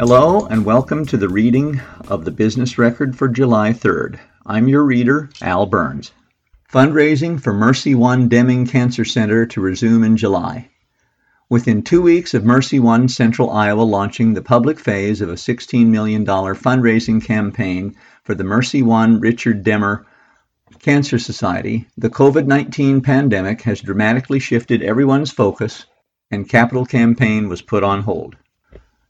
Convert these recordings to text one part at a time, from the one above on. Hello and welcome to the reading of the Business Record for July 3rd. I'm your reader, Al Burns. Fundraising for Mercy One Deming Cancer Center to resume in July. Within 2 weeks of Mercy One Central Iowa launching the public phase of a $16 million fundraising campaign for the Mercy One Richard Demer Cancer Society, the COVID-19 pandemic has dramatically shifted everyone's focus and capital campaign was put on hold.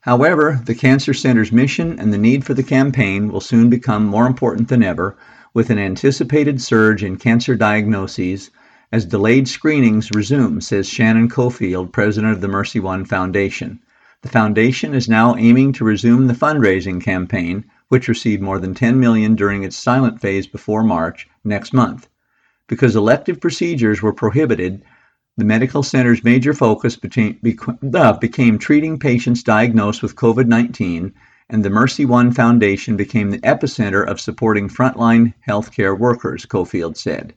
However, the Cancer Center's mission and the need for the campaign will soon become more important than ever, with an anticipated surge in cancer diagnoses as delayed screenings resume, says Shannon Cofield, president of the Mercy One Foundation. The foundation is now aiming to resume the fundraising campaign, which received more than $10 million during its silent phase before March next month. Because elective procedures were prohibited, the medical center's major focus became treating patients diagnosed with COVID-19, and the Mercy One Foundation became the epicenter of supporting frontline healthcare workers, Cofield said.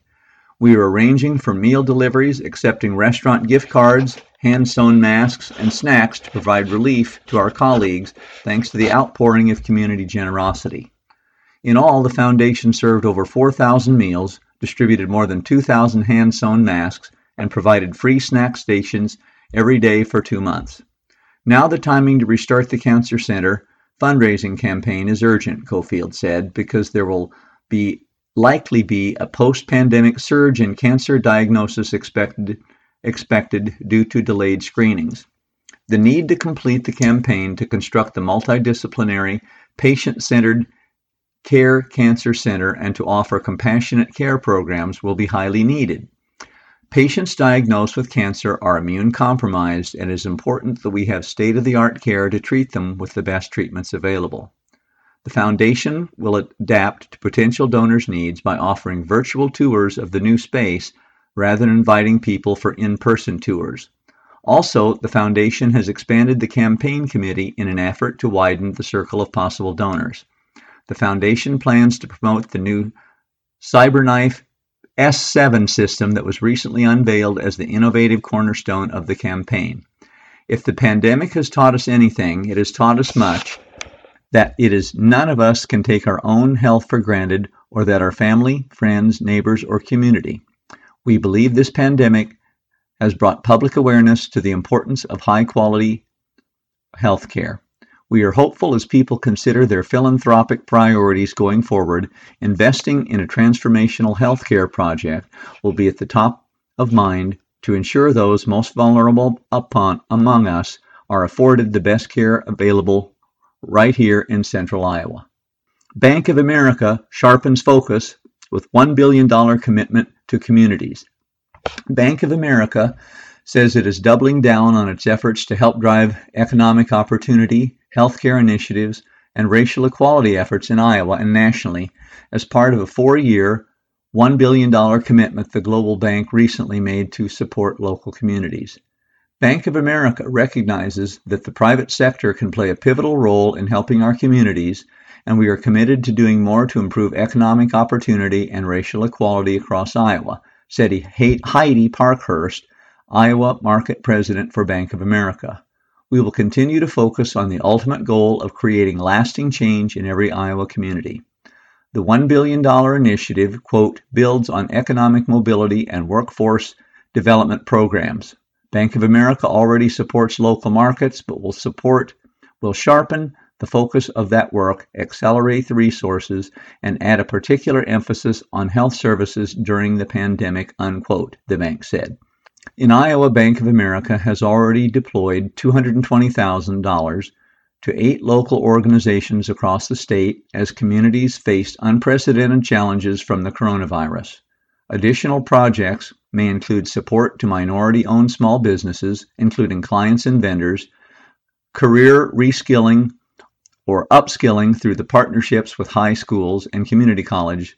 We are arranging for meal deliveries, accepting restaurant gift cards, hand-sewn masks, and snacks to provide relief to our colleagues, thanks to the outpouring of community generosity. In all, the foundation served over 4,000 meals, distributed more than 2,000 hand-sewn masks, and provided free snack stations every day for 2 months. Now the timing to restart the Cancer Center fundraising campaign is urgent, Cofield said, because there will likely be a post-pandemic surge in cancer diagnosis expected due to delayed screenings. The need to complete the campaign to construct the multidisciplinary, patient-centered care cancer center and to offer compassionate care programs will be highly needed. Patients diagnosed with cancer are immune compromised, and it is important that we have state-of-the-art care to treat them with the best treatments available. The foundation will adapt to potential donors' needs by offering virtual tours of the new space rather than inviting people for in-person tours. Also, the foundation has expanded the campaign committee in an effort to widen the circle of possible donors. The foundation plans to promote the new CyberKnife S7 system that was recently unveiled as the innovative cornerstone of the campaign. If the pandemic has taught us anything, it has taught us much, that it is none of us can take our own health for granted or that our family, friends, neighbors, or community. We believe this pandemic has brought public awareness to the importance of high-quality health care. We are hopeful as people consider their philanthropic priorities going forward, investing in a transformational healthcare project will be at the top of mind to ensure those most vulnerable among us are afforded the best care available right here in Central Iowa. Bank of America sharpens focus with $1 billion commitment to communities. Bank of America says it is doubling down on its efforts to help drive economic opportunity, healthcare initiatives, and racial equality efforts in Iowa and nationally as part of a 4-year, $1 billion commitment the global bank recently made to support local communities. Bank of America recognizes that the private sector can play a pivotal role in helping our communities, and we are committed to doing more to improve economic opportunity and racial equality across Iowa, said Heidi Parkhurst, Iowa Market President for Bank of America. We will continue to focus on the ultimate goal of creating lasting change in every Iowa community. The $1 billion initiative, quote, builds on economic mobility and workforce development programs. Bank of America already supports local markets, but will sharpen the focus of that work, accelerate the resources, and add a particular emphasis on health services during the pandemic, unquote, the bank said. In Iowa, Bank of America has already deployed $220,000 to 8 local organizations across the state as communities faced unprecedented challenges from the coronavirus. Additional projects may include support to minority-owned small businesses, including clients and vendors, career reskilling or upskilling through the partnerships with high schools and community colleges,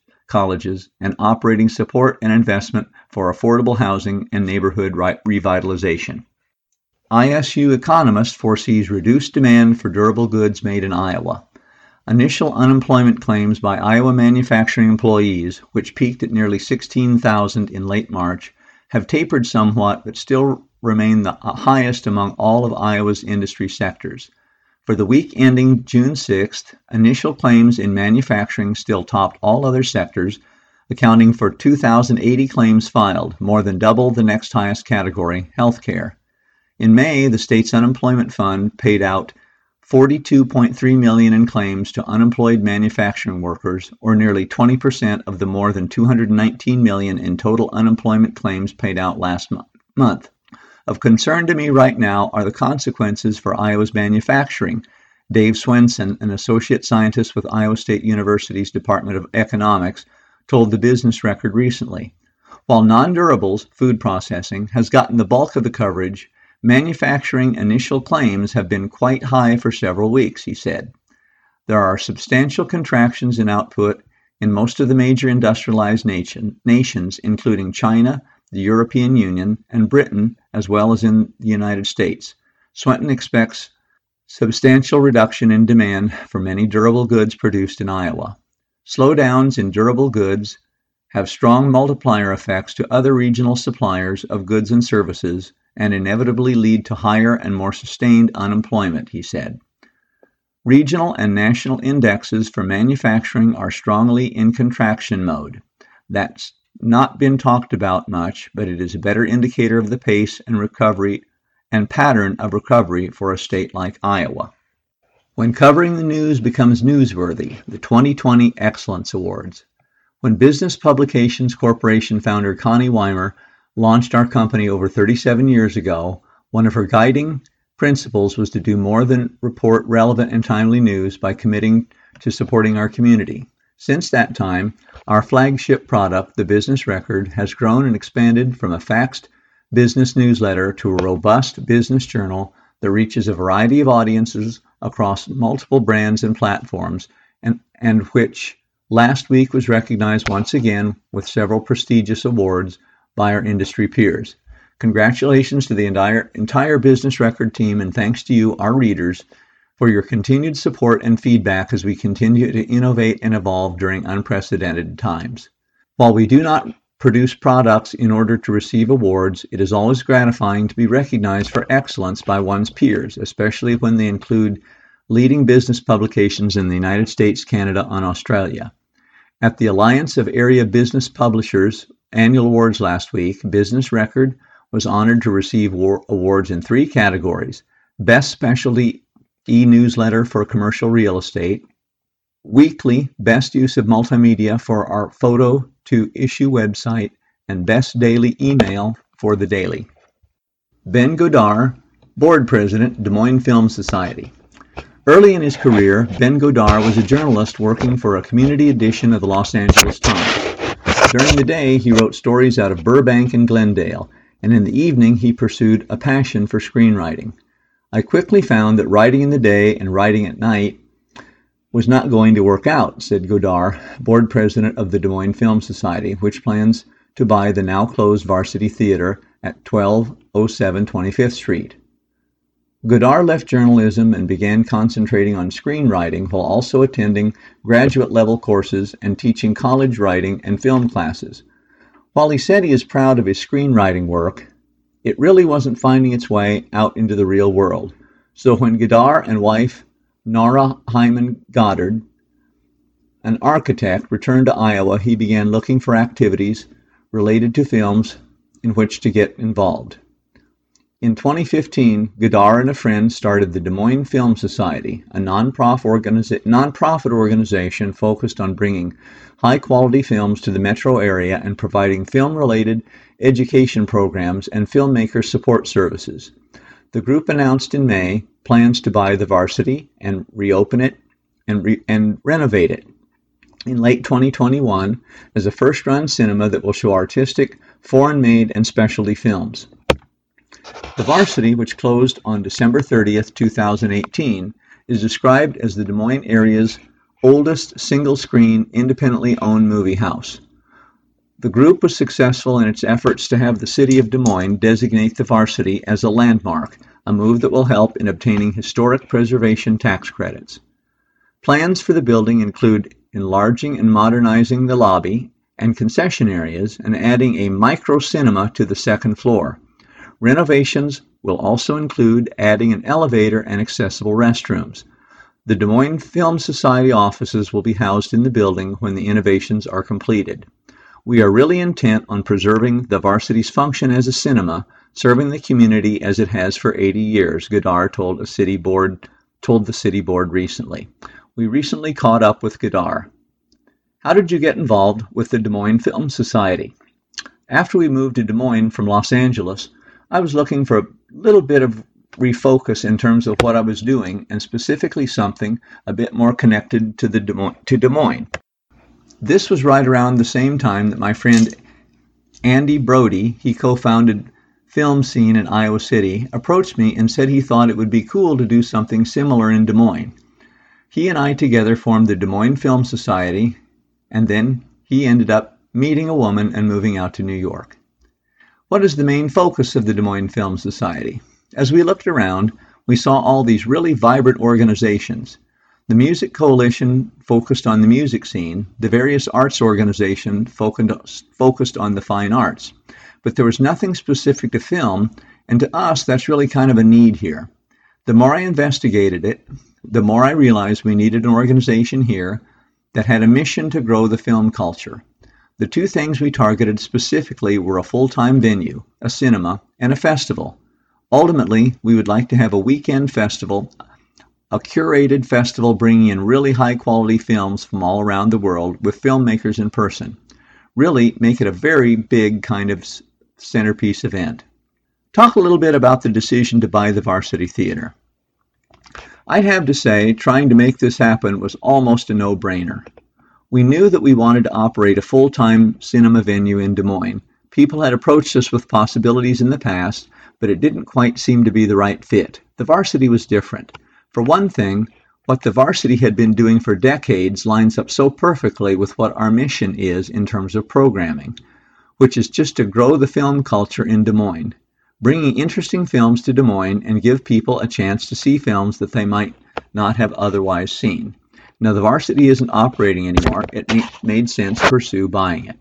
and operating support and investment for affordable housing and neighborhood revitalization. ISU Economist foresees reduced demand for durable goods made in Iowa. Initial unemployment claims by Iowa manufacturing employees, which peaked at nearly 16,000 in late March, have tapered somewhat but still remain the highest among all of Iowa's industry sectors. For the week ending June 6th, initial claims in manufacturing still topped all other sectors, accounting for 2,080 claims filed, more than double the next highest category, healthcare. In May, the state's unemployment fund paid out $42.3 million in claims to unemployed manufacturing workers, or nearly 20% of the more than $219 million in total unemployment claims paid out last month. Of concern to me right now are the consequences for Iowa's manufacturing. Dave Swenson, an associate scientist with Iowa State University's Department of Economics, told the Business Record recently. While non-durables, food processing, has gotten the bulk of the coverage, manufacturing initial claims have been quite high for several weeks, he said. There are substantial contractions in output in most of the major industrialized nations, including China, the European Union, and Britain, as well as in the United States. Swenton expects substantial reduction in demand for many durable goods produced in Iowa. Slowdowns in durable goods have strong multiplier effects to other regional suppliers of goods and services, and inevitably lead to higher and more sustained unemployment, he said. Regional and national indexes for manufacturing are strongly in contraction mode. That's not been talked about much, but it is a better indicator of the pace and recovery and pattern of recovery for a state like Iowa. When covering the news becomes newsworthy, the 2020 Excellence Awards. When Business Publications Corporation founder Connie Weimer launched our company over 37 years ago, one of her guiding principles was to do more than report relevant and timely news by committing to supporting our community. Since that time, our flagship product, the Business Record, has grown and expanded from a faxed business newsletter to a robust business journal that reaches a variety of audiences across multiple brands and platforms, and which last week was recognized once again with several prestigious awards by our industry peers. Congratulations to the entire Business Record team, and thanks to you, our readers, for your continued support and feedback as we continue to innovate and evolve during unprecedented times. While we do not produce products in order to receive awards, it is always gratifying to be recognized for excellence by one's peers, especially when they include leading business publications in the United States, Canada, and Australia. At the Alliance of Area Business Publishers Annual Awards last week, Business Record was honored to receive awards in three categories: Best Specialty E-Newsletter for Commercial Real Estate, Weekly Best Use of Multimedia for our photo-to-issue website, and Best Daily Email for the Daily. Ben Godar, Board President, Des Moines Film Society. Early in his career, Ben Godar was a journalist working for a community edition of the Los Angeles Times. During the day, he wrote stories out of Burbank and Glendale, and in the evening, he pursued a passion for screenwriting. I quickly found that writing in the day and writing at night was not going to work out, said Godar, board president of the Des Moines Film Society, which plans to buy the now-closed Varsity Theater at 1207 25th Street. Godar left journalism and began concentrating on screenwriting while also attending graduate-level courses and teaching college writing and film classes. While he said he is proud of his screenwriting work, it really wasn't finding its way out into the real world. So when Godar and wife Nora Hyman Goddard, an architect, returned to Iowa, he began looking for activities related to films in which to get involved. In 2015, Godar and a friend started the Des Moines Film Society, a nonprofit organization focused on bringing high-quality films to the metro area and providing film-related education programs and filmmaker support services. The group announced in May plans to buy the Varsity and reopen it and renovate it in late 2021 as a first-run cinema that will show artistic, foreign-made, and specialty films. The Varsity, which closed on December 30, 2018, is described as the Des Moines area's oldest single-screen, independently owned movie house. The group was successful in its efforts to have the city of Des Moines designate the Varsity as a landmark, a move that will help in obtaining historic preservation tax credits. Plans for the building include enlarging and modernizing the lobby and concession areas and adding a micro-cinema to the second floor. Renovations will also include adding an elevator and accessible restrooms. The Des Moines Film Society offices will be housed in the building when the innovations are completed. We are really intent on preserving the Varsity's function as a cinema, serving the community as it has for 80 years, Godar told the city board recently. We recently caught up with Godar. How did you get involved with the Des Moines Film Society? After we moved to Des Moines from Los Angeles, I was looking for a little bit of refocus in terms of what I was doing, and specifically something a bit more connected to Des Moines. This was right around the same time that my friend Andy Brody, he co-founded Film Scene in Iowa City, approached me and said he thought it would be cool to do something similar in Des Moines. He and I together formed the Des Moines Film Society, and then he ended up meeting a woman and moving out to New York. What is the main focus of the Des Moines Film Society? As we looked around, we saw all these really vibrant organizations. The Music Coalition focused on the music scene, the various arts organizations focused on the fine arts, but there was nothing specific to film, and to us that's really kind of a need here. The more I investigated it, the more I realized we needed an organization here that had a mission to grow the film culture. The two things we targeted specifically were a full-time venue, a cinema, and a festival. Ultimately, we would like to have a weekend festival, a curated festival bringing in really high-quality films from all around the world with filmmakers in person. Really make it a very big kind of centerpiece event. Talk a little bit about the decision to buy the Varsity Theater. I'd have to say trying to make this happen was almost a no-brainer. We knew that we wanted to operate a full-time cinema venue in Des Moines. People had approached us with possibilities in the past, but it didn't quite seem to be the right fit. The Varsity was different. For one thing, what the Varsity had been doing for decades lines up so perfectly with what our mission is in terms of programming, which is just to grow the film culture in Des Moines, bringing interesting films to Des Moines and give people a chance to see films that they might not have otherwise seen. Now, the Varsity isn't operating anymore. It made sense to pursue buying it.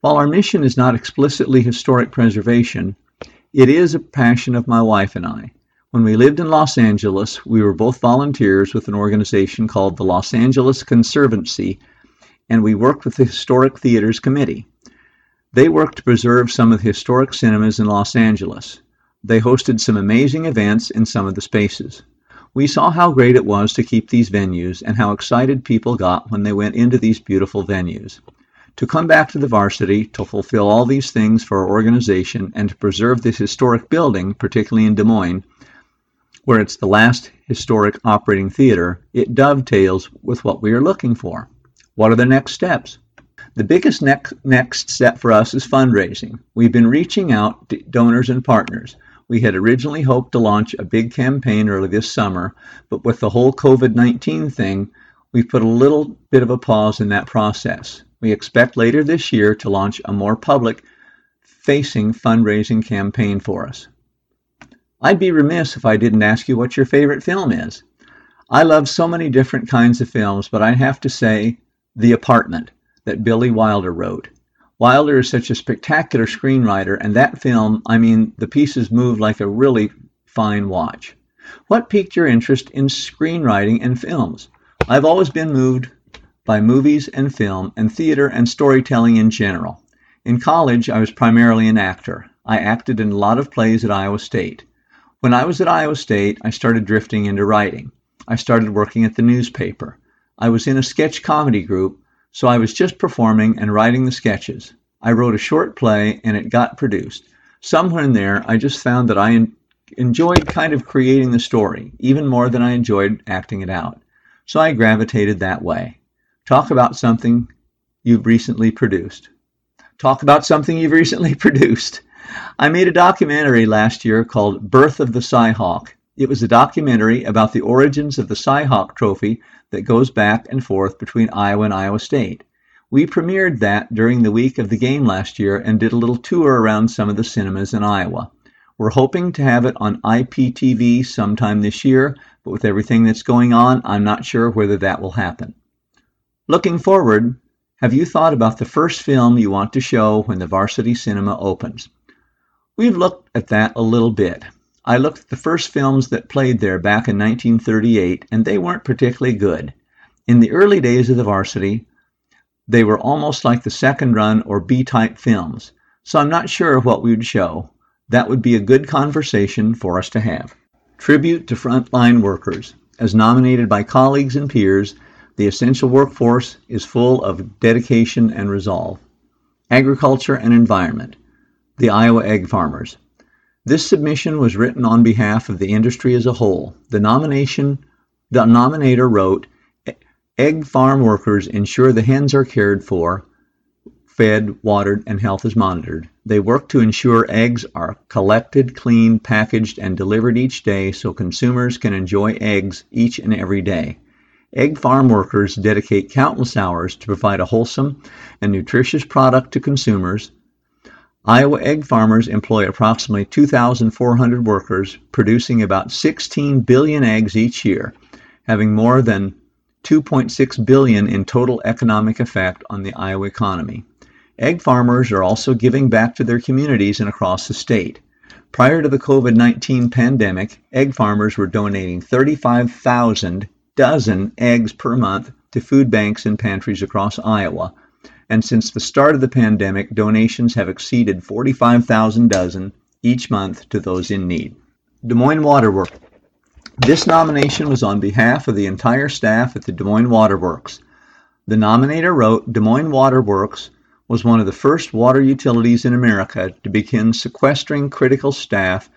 While our mission is not explicitly historic preservation, it is a passion of my wife and I. When we lived in Los Angeles, we were both volunteers with an organization called the Los Angeles Conservancy, and we worked with the Historic Theaters Committee. They worked to preserve some of the historic cinemas in Los Angeles. They hosted some amazing events in some of the spaces. We saw how great it was to keep these venues and how excited people got when they went into these beautiful venues. To come back to the Varsity, to fulfill all these things for our organization, and to preserve this historic building, particularly in Des Moines, where it's the last historic operating theater, it dovetails with what we are looking for. What are the next steps? The biggest next step for us is fundraising. We've been reaching out to donors and partners. We had originally hoped to launch a big campaign early this summer, but with the whole COVID-19 thing, we've put a little bit of a pause in that process. We expect later this year to launch a more public-facing fundraising campaign for us. I'd be remiss if I didn't ask you what your favorite film is. I love so many different kinds of films, but I have to say The Apartment that Billy Wilder wrote. Wilder is such a spectacular screenwriter, and that film, the pieces move like a really fine watch. What piqued your interest in screenwriting and films? I've always been moved by movies and film and theater and storytelling in general. In college, I was primarily an actor. I acted in a lot of plays at Iowa State. When I was at Iowa State, I started drifting into writing. I started working at the newspaper. I was in a sketch comedy group, so I was just performing and writing the sketches. I wrote a short play, and it got produced. Somewhere in there, I just found that I enjoyed kind of creating the story, even more than I enjoyed acting it out. So I gravitated that way. Talk about something you've recently produced. I made a documentary last year called Birth of the Cy-Hawk. It was a documentary about the origins of the Cy-Hawk trophy that goes back and forth between Iowa and Iowa State. We premiered that during the week of the game last year and did a little tour around some of the cinemas in Iowa. We're hoping to have it on IPTV sometime this year, but with everything that's going on, I'm not sure whether that will happen. Looking forward, have you thought about the first film you want to show when the Varsity Cinema opens? We've looked at that a little bit. I looked at the first films that played there back in 1938, and they weren't particularly good. In the early days of the Varsity, they were almost like the second run or B-type films, so I'm not sure what we'd show. That would be a good conversation for us to have. Tribute to frontline workers. As nominated by colleagues and peers, the essential workforce is full of dedication and resolve. Agriculture and environment. The Iowa Egg Farmers. This submission was written on behalf of the industry as a whole. The nominator wrote, "Egg farm workers ensure the hens are cared for, fed, watered, and health is monitored. They work to ensure eggs are collected, cleaned, packaged, and delivered each day so consumers can enjoy eggs each and every day. Egg farm workers dedicate countless hours to provide a wholesome and nutritious product to consumers. Iowa egg farmers employ approximately 2,400 workers, producing about 16 billion eggs each year, having more than 2.6 billion in total economic effect on the Iowa economy. Egg farmers are also giving back to their communities and across the state. Prior to the COVID-19 pandemic, egg farmers were donating 35,000 dozen eggs per month to food banks and pantries across Iowa. And since the start of the pandemic, donations have exceeded 45,000 dozen each month to those in need. Des Moines Water Works. This nomination was on behalf of the entire staff at the Des Moines Water Works. The nominator wrote, "Des Moines Water Works was one of the first water utilities in America to begin sequestering critical staff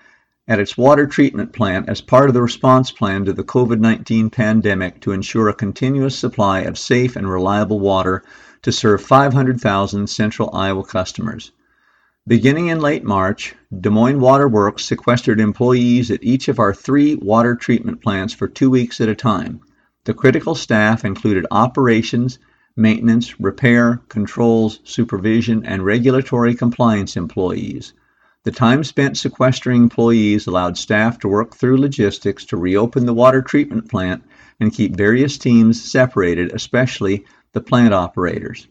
at its water treatment plant as part of the response plan to the COVID-19 pandemic to ensure a continuous supply of safe and reliable water to serve 500,000 central Iowa customers. Beginning in late March, Des Moines Water Works sequestered employees at each of our three water treatment plants for 2 weeks at a time. The critical staff included operations, maintenance, repair, controls, supervision, and regulatory compliance employees. The time spent sequestering employees allowed staff to work through logistics to reopen the water treatment plant and keep various teams separated, especially the plant operators.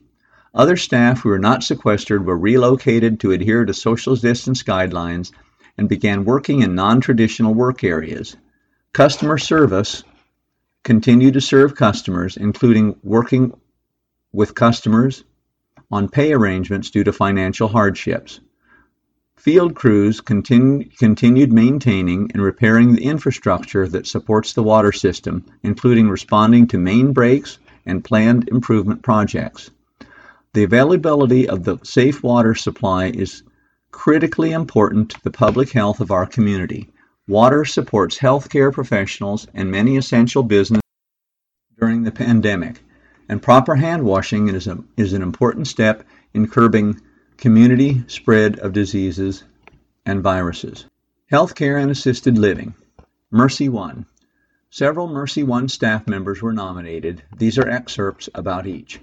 Other staff who were not sequestered were relocated to adhere to social distance guidelines and began working in non-traditional work areas. Customer service continued to serve customers, including working with customers on pay arrangements due to financial hardships. Field crews continued maintaining and repairing the infrastructure that supports the water system, including responding to main breaks and planned improvement projects. The availability of the safe water supply is critically important to the public health of our community. Water supports healthcare professionals and many essential businesses during the pandemic, and proper hand washing is an important step in curbing community spread of diseases and viruses. Healthcare and assisted living. Mercy One. Several Mercy One staff members were nominated. These are excerpts about each.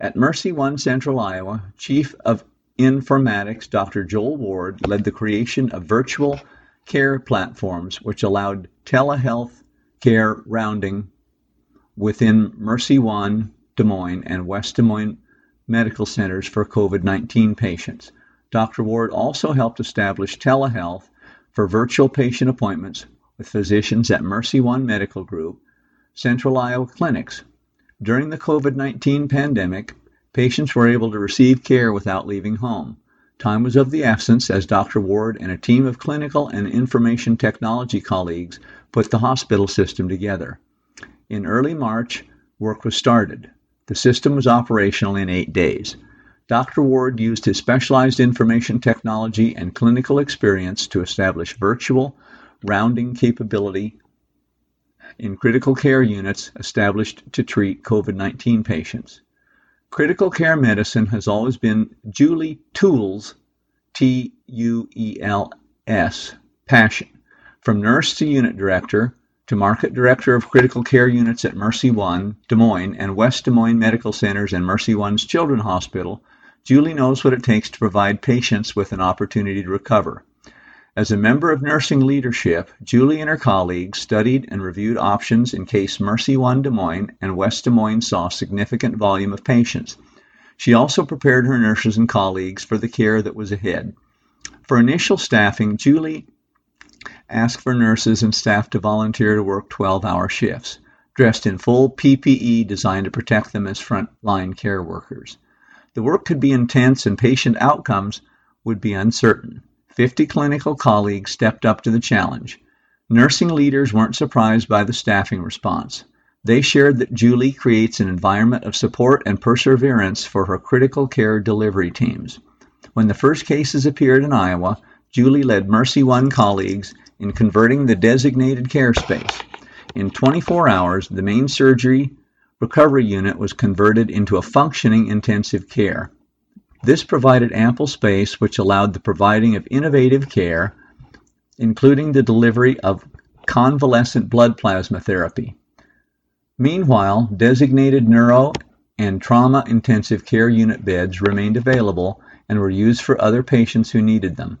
At Mercy One Central Iowa, Chief of Informatics Dr. Joel Ward led the creation of virtual care platforms which allowed telehealth care rounding within Mercy One Des Moines and West Des Moines Medical Centers for COVID-19 patients. Dr. Ward also helped establish telehealth for virtual patient appointments with physicians at Mercy One Medical Group, Central Iowa Clinics. During the COVID-19 pandemic, patients were able to receive care without leaving home. Time was of the essence as Dr. Ward and a team of clinical and information technology colleagues put the hospital system together. In early March, work was started. The system was operational in 8 days. Dr. Ward used his specialized information technology and clinical experience to establish virtual rounding capability in critical care units established to treat COVID-19 patients. Critical care medicine has always been Julie Tuel's, T-U-E-L-S, passion. From nurse to unit director to market director of critical care units at Mercy One, Des Moines, and West Des Moines Medical Centers and Mercy One's Children's Hospital, Julie knows what it takes to provide patients with an opportunity to recover. As a member of nursing leadership, Julie and her colleagues studied and reviewed options in case Mercy One Des Moines and West Des Moines saw significant volume of patients. She also prepared her nurses and colleagues for the care that was ahead. For initial staffing, Julie asked for nurses and staff to volunteer to work 12-hour shifts, dressed in full PPE designed to protect them as frontline care workers. The work could be intense and patient outcomes would be uncertain. 50 clinical colleagues stepped up to the challenge. Nursing leaders weren't surprised by the staffing response. They shared that Julie creates an environment of support and perseverance for her critical care delivery teams. When the first cases appeared in Iowa, Julie led Mercy One colleagues in converting the designated care space. In 24 hours, the main surgery recovery unit was converted into a functioning intensive care. This provided ample space which allowed the providing of innovative care, including the delivery of convalescent blood plasma therapy. Meanwhile, designated neuro and trauma intensive care unit beds remained available and were used for other patients who needed them.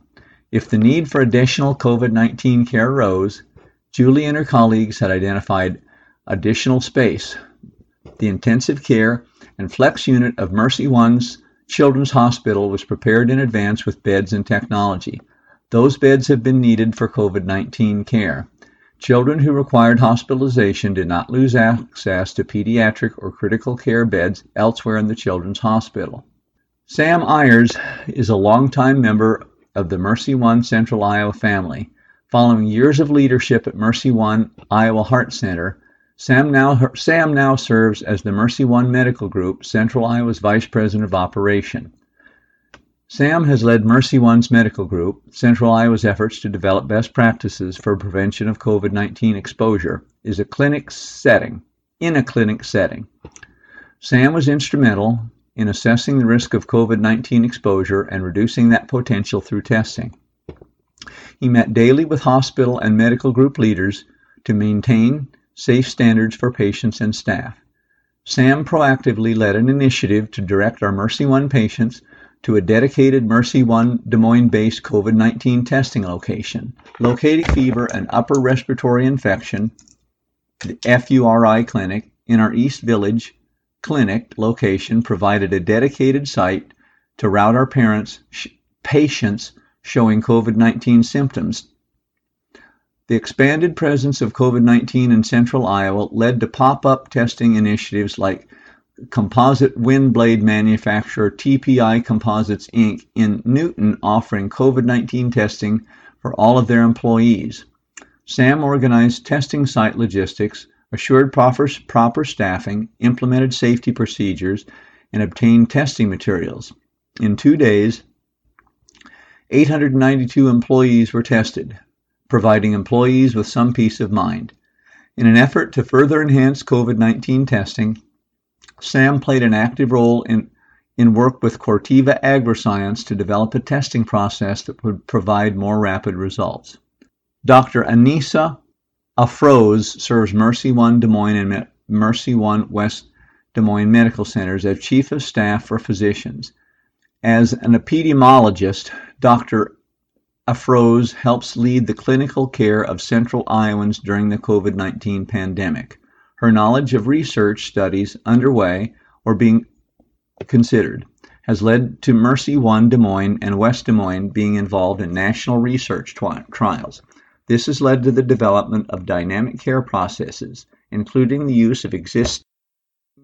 If the need for additional COVID-19 care arose, Julie and her colleagues had identified additional space. The intensive care and flex unit of Mercy One's Children's Hospital was prepared in advance with beds and technology. Those beds have been needed for COVID-19 care. Children who required hospitalization did not lose access to pediatric or critical care beds elsewhere in the Children's Hospital. Sam Ayers is a longtime member of the Mercy One Central Iowa family. Following years of leadership at Mercy One Iowa Heart Center, Sam now serves as the Mercy One Medical Group, Central Iowa's Vice President of Operation. Sam has led Mercy One's Medical Group, Central Iowa's efforts to develop best practices for prevention of COVID-19 exposure in a clinic setting. Sam was instrumental in assessing the risk of COVID-19 exposure and reducing that potential through testing. He met daily with hospital and medical group leaders to maintain safe standards for patients and staff. Sam proactively led an initiative to direct our Mercy One patients to a dedicated Mercy One Des Moines-based COVID-19 testing location. Locating fever and upper respiratory infection, the FURI clinic, in our East Village clinic location provided a dedicated site to route our patients showing COVID-19 symptoms. The expanded presence of COVID-19 in central Iowa led to pop-up testing initiatives like composite wind blade manufacturer TPI Composites Inc. in Newton offering COVID-19 testing for all of their employees. Sam organized testing site logistics, assured proper staffing, implemented safety procedures, and obtained testing materials. In 2 days, 892 employees were tested, providing employees with some peace of mind. In an effort to further enhance COVID-19 testing, Sam played an active role in work with Corteva Agriscience to develop a testing process that would provide more rapid results. Dr. Anissa Afroz serves Mercy One Des Moines and Mercy One West Des Moines Medical Centers as Chief of Staff for Physicians. As an epidemiologist, Dr. Afroz helps lead the clinical care of Central Iowans during the COVID-19 pandemic. Her knowledge of research studies underway or being considered has led to Mercy One Des Moines and West Des Moines being involved in national research trials. This has led to the development of dynamic care processes, including the use of existing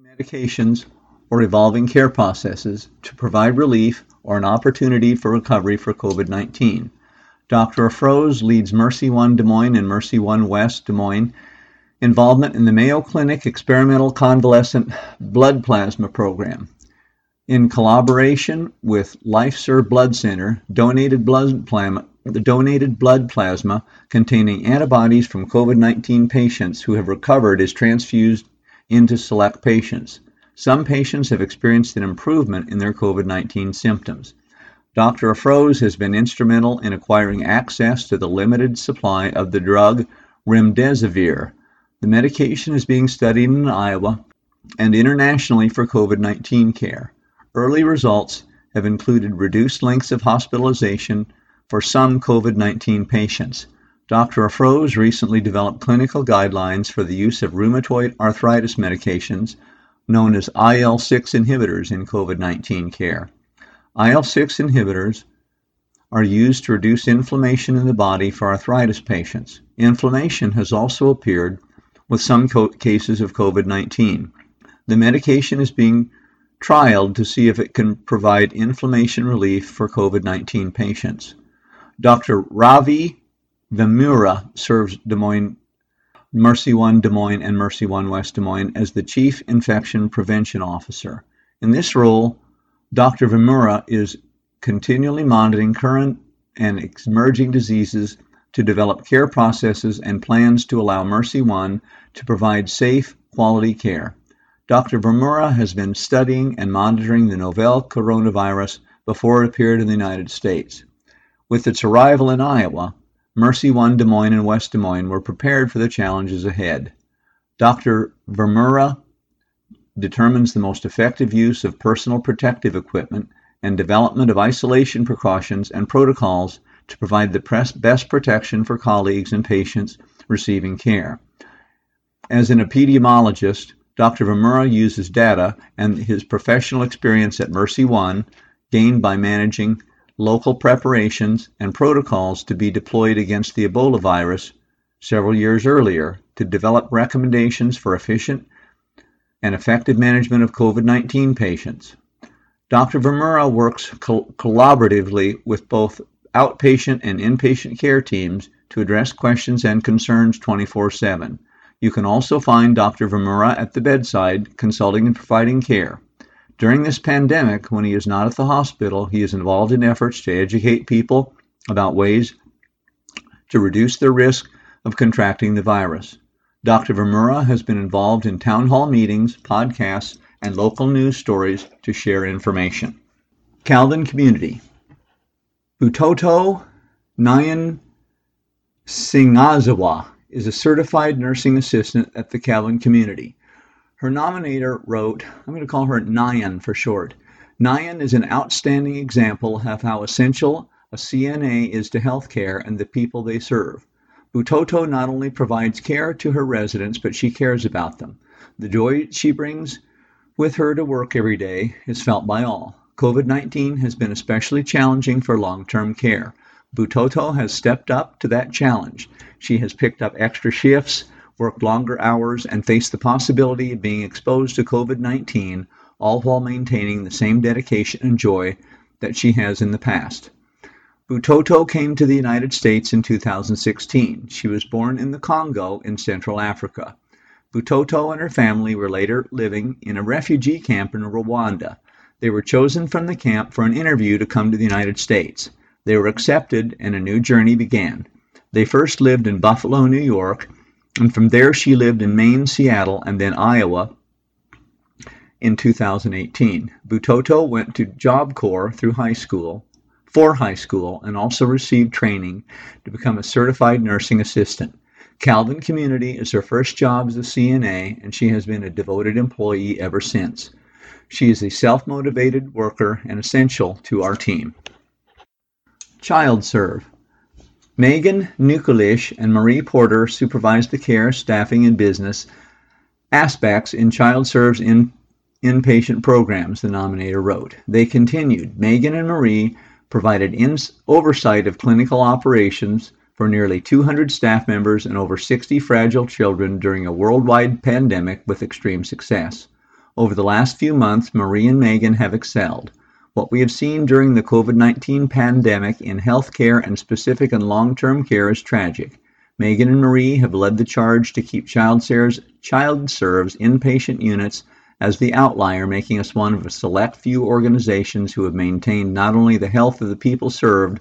medications or evolving care processes to provide relief or an opportunity for recovery for COVID-19. Dr. Afroz leads Mercy One Des Moines and Mercy One West Des Moines involvement in the Mayo Clinic Experimental Convalescent Blood Plasma Program. In collaboration with LifeServe Blood Center, donated blood plasma containing antibodies from COVID-19 patients who have recovered is transfused into select patients. Some patients have experienced an improvement in their COVID-19 symptoms. Dr. Afroz has been instrumental in acquiring access to the limited supply of the drug remdesivir. The medication is being studied in Iowa and internationally for COVID-19 care. Early results have included reduced lengths of hospitalization for some COVID-19 patients. Dr. Afroz recently developed clinical guidelines for the use of rheumatoid arthritis medications known as IL-6 inhibitors in COVID-19 care. IL-6 inhibitors are used to reduce inflammation in the body for arthritis patients. Inflammation has also appeared with some cases of COVID-19. The medication is being trialed to see if it can provide inflammation relief for COVID-19 patients. Dr. Ravi Vemuru serves Des Moines, Mercy One Des Moines and Mercy One West Des Moines as the Chief Infection Prevention Officer. In this role, Dr. Vemuru is continually monitoring current and emerging diseases to develop care processes and plans to allow Mercy One to provide safe, quality care. Dr. Vemuru has been studying and monitoring the novel coronavirus before it appeared in the United States. With its arrival in Iowa, Mercy One Des Moines and West Des Moines were prepared for the challenges ahead. Dr. Vemuru determines the most effective use of personal protective equipment and development of isolation precautions and protocols to provide the best protection for colleagues and patients receiving care. As an epidemiologist, Dr. Vemuru uses data and his professional experience at Mercy One, gained by managing local preparations and protocols to be deployed against the Ebola virus several years earlier, to develop recommendations for efficient and effective management of COVID-19 patients. Dr. Vemuru works collaboratively with both outpatient and inpatient care teams to address questions and concerns 24/7. You can also find Dr. Vemuru at the bedside, consulting and providing care. During this pandemic, when he is not at the hospital, he is involved in efforts to educate people about ways to reduce their risk of contracting the virus. Dr. Vemuru has been involved in town hall meetings, podcasts, and local news stories to share information. Calvin Community. Butoto Nyan Singazawa is a certified nursing assistant at the Calvin Community. Her nominator wrote, I'm going to call her Nyan for short. Nyan is an outstanding example of how essential a CNA is to healthcare and the people they serve. Butoto not only provides care to her residents, but she cares about them. The joy she brings with her to work every day is felt by all. COVID-19 has been especially challenging for long-term care. Butoto has stepped up to that challenge. She has picked up extra shifts, worked longer hours, and faced the possibility of being exposed to COVID-19, all while maintaining the same dedication and joy that she has in the past. Butoto came to the United States in 2016. She was born in the Congo in Central Africa. Butoto and her family were later living in a refugee camp in Rwanda. They were chosen from the camp for an interview to come to the United States. They were accepted, and a new journey began. They first lived in Buffalo, New York, and from there she lived in Maine, Seattle, and then Iowa in 2018. Butoto went to Job Corps for high school, and also received training to become a certified nursing assistant. Calvin Community is her first job as a CNA, and she has been a devoted employee ever since. She is a self-motivated worker and essential to our team. ChildServe. Megan Nukulish and Marie Porter supervise the care, staffing, and business aspects in ChildServe's inpatient programs, the nominator wrote. They continued. Megan and Marie provided oversight of clinical operations for nearly 200 staff members and over 60 fragile children during a worldwide pandemic with extreme success. Over the last few months, Marie and Megan have excelled. What we have seen during the COVID-19 pandemic in healthcare and specific and long-term care is tragic. Megan and Marie have led the charge to keep ChildServe's inpatient units as the outlier, making us one of a select few organizations who have maintained not only the health of the people served,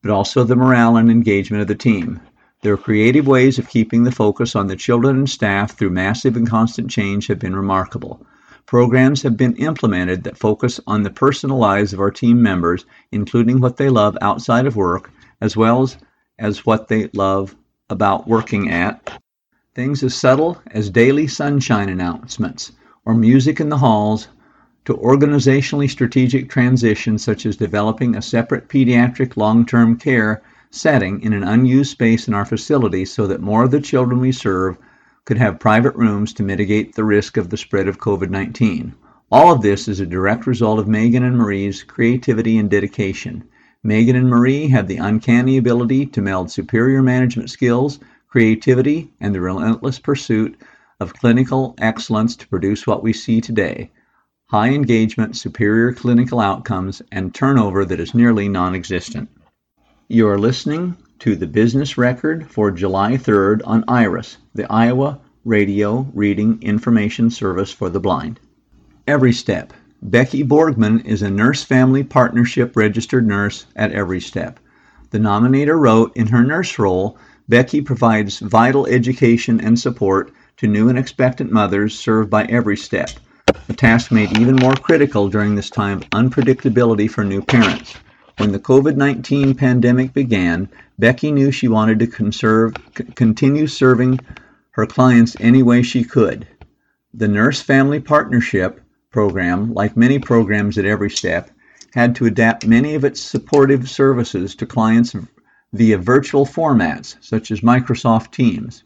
but also the morale and engagement of the team. Their creative ways of keeping the focus on the children and staff through massive and constant change have been remarkable. Programs have been implemented that focus on the personal lives of our team members, including what they love outside of work, as well as what they love about working at. Things as subtle as daily sunshine announcements or music in the halls, to organizationally strategic transitions such as developing a separate pediatric long-term care setting in an unused space in our facility so that more of the children we serve could have private rooms to mitigate the risk of the spread of COVID-19. All of this is a direct result of Megan and Marie's creativity and dedication. Megan and Marie have the uncanny ability to meld superior management skills, creativity, and the relentless pursuit of clinical excellence to produce what we see today: high engagement, superior clinical outcomes, and turnover that is nearly non-existent. You are listening to the Business Record for July 3rd on IRIS, the Iowa Radio Reading Information Service for the Blind. Every Step. Becky Borgman is a Nurse Family Partnership registered nurse at Every Step. The nominator wrote, in her nurse role, Becky provides vital education and support to new and expectant mothers served by Every Step, a task made even more critical during this time of unpredictability for new parents. When the COVID-19 pandemic began, Becky knew she wanted to continue serving her clients any way she could. The Nurse Family Partnership program, like many programs at Every Step, had to adapt many of its supportive services to clients via virtual formats, such as Microsoft Teams.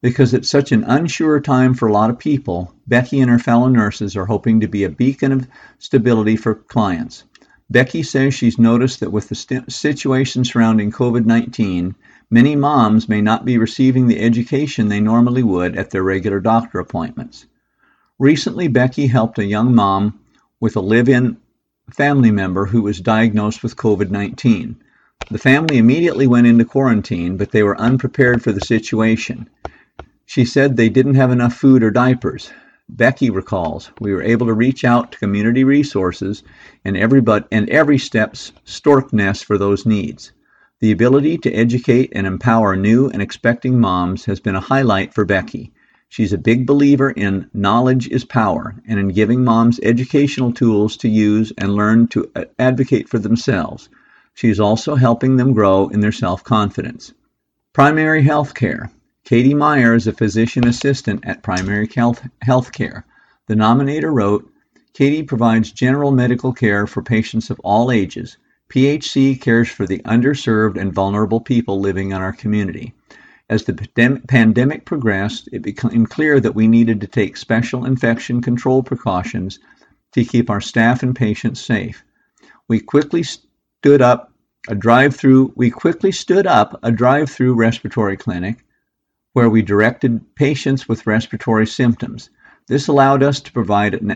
Because it's such an unsure time for a lot of people, Becky and her fellow nurses are hoping to be a beacon of stability for clients. Becky says she's noticed that with the situation surrounding COVID-19, many moms may not be receiving the education they normally would at their regular doctor appointments. Recently, Becky helped a young mom with a live-in family member who was diagnosed with COVID-19. The family immediately went into quarantine, but they were unprepared for the situation. She said they didn't have enough food or diapers. Becky recalls, we were able to reach out to community resources and Every Step's stork nest for those needs. The ability to educate and empower new and expecting moms has been a highlight for Becky. She's a big believer in knowledge is power and in giving moms educational tools to use and learn to advocate for themselves. She's also helping them grow in their self-confidence. Primary Health Care. Katie Meyer is a physician assistant at Primary Health Care. The nominator wrote, Katie provides general medical care for patients of all ages. PHC cares for the underserved and vulnerable people living in our community. As the pandemic progressed, it became clear that we needed to take special infection control precautions to keep our staff and patients safe. We quickly stood up a drive-through respiratory clinic where we directed patients with respiratory symptoms. This allowed us to provide an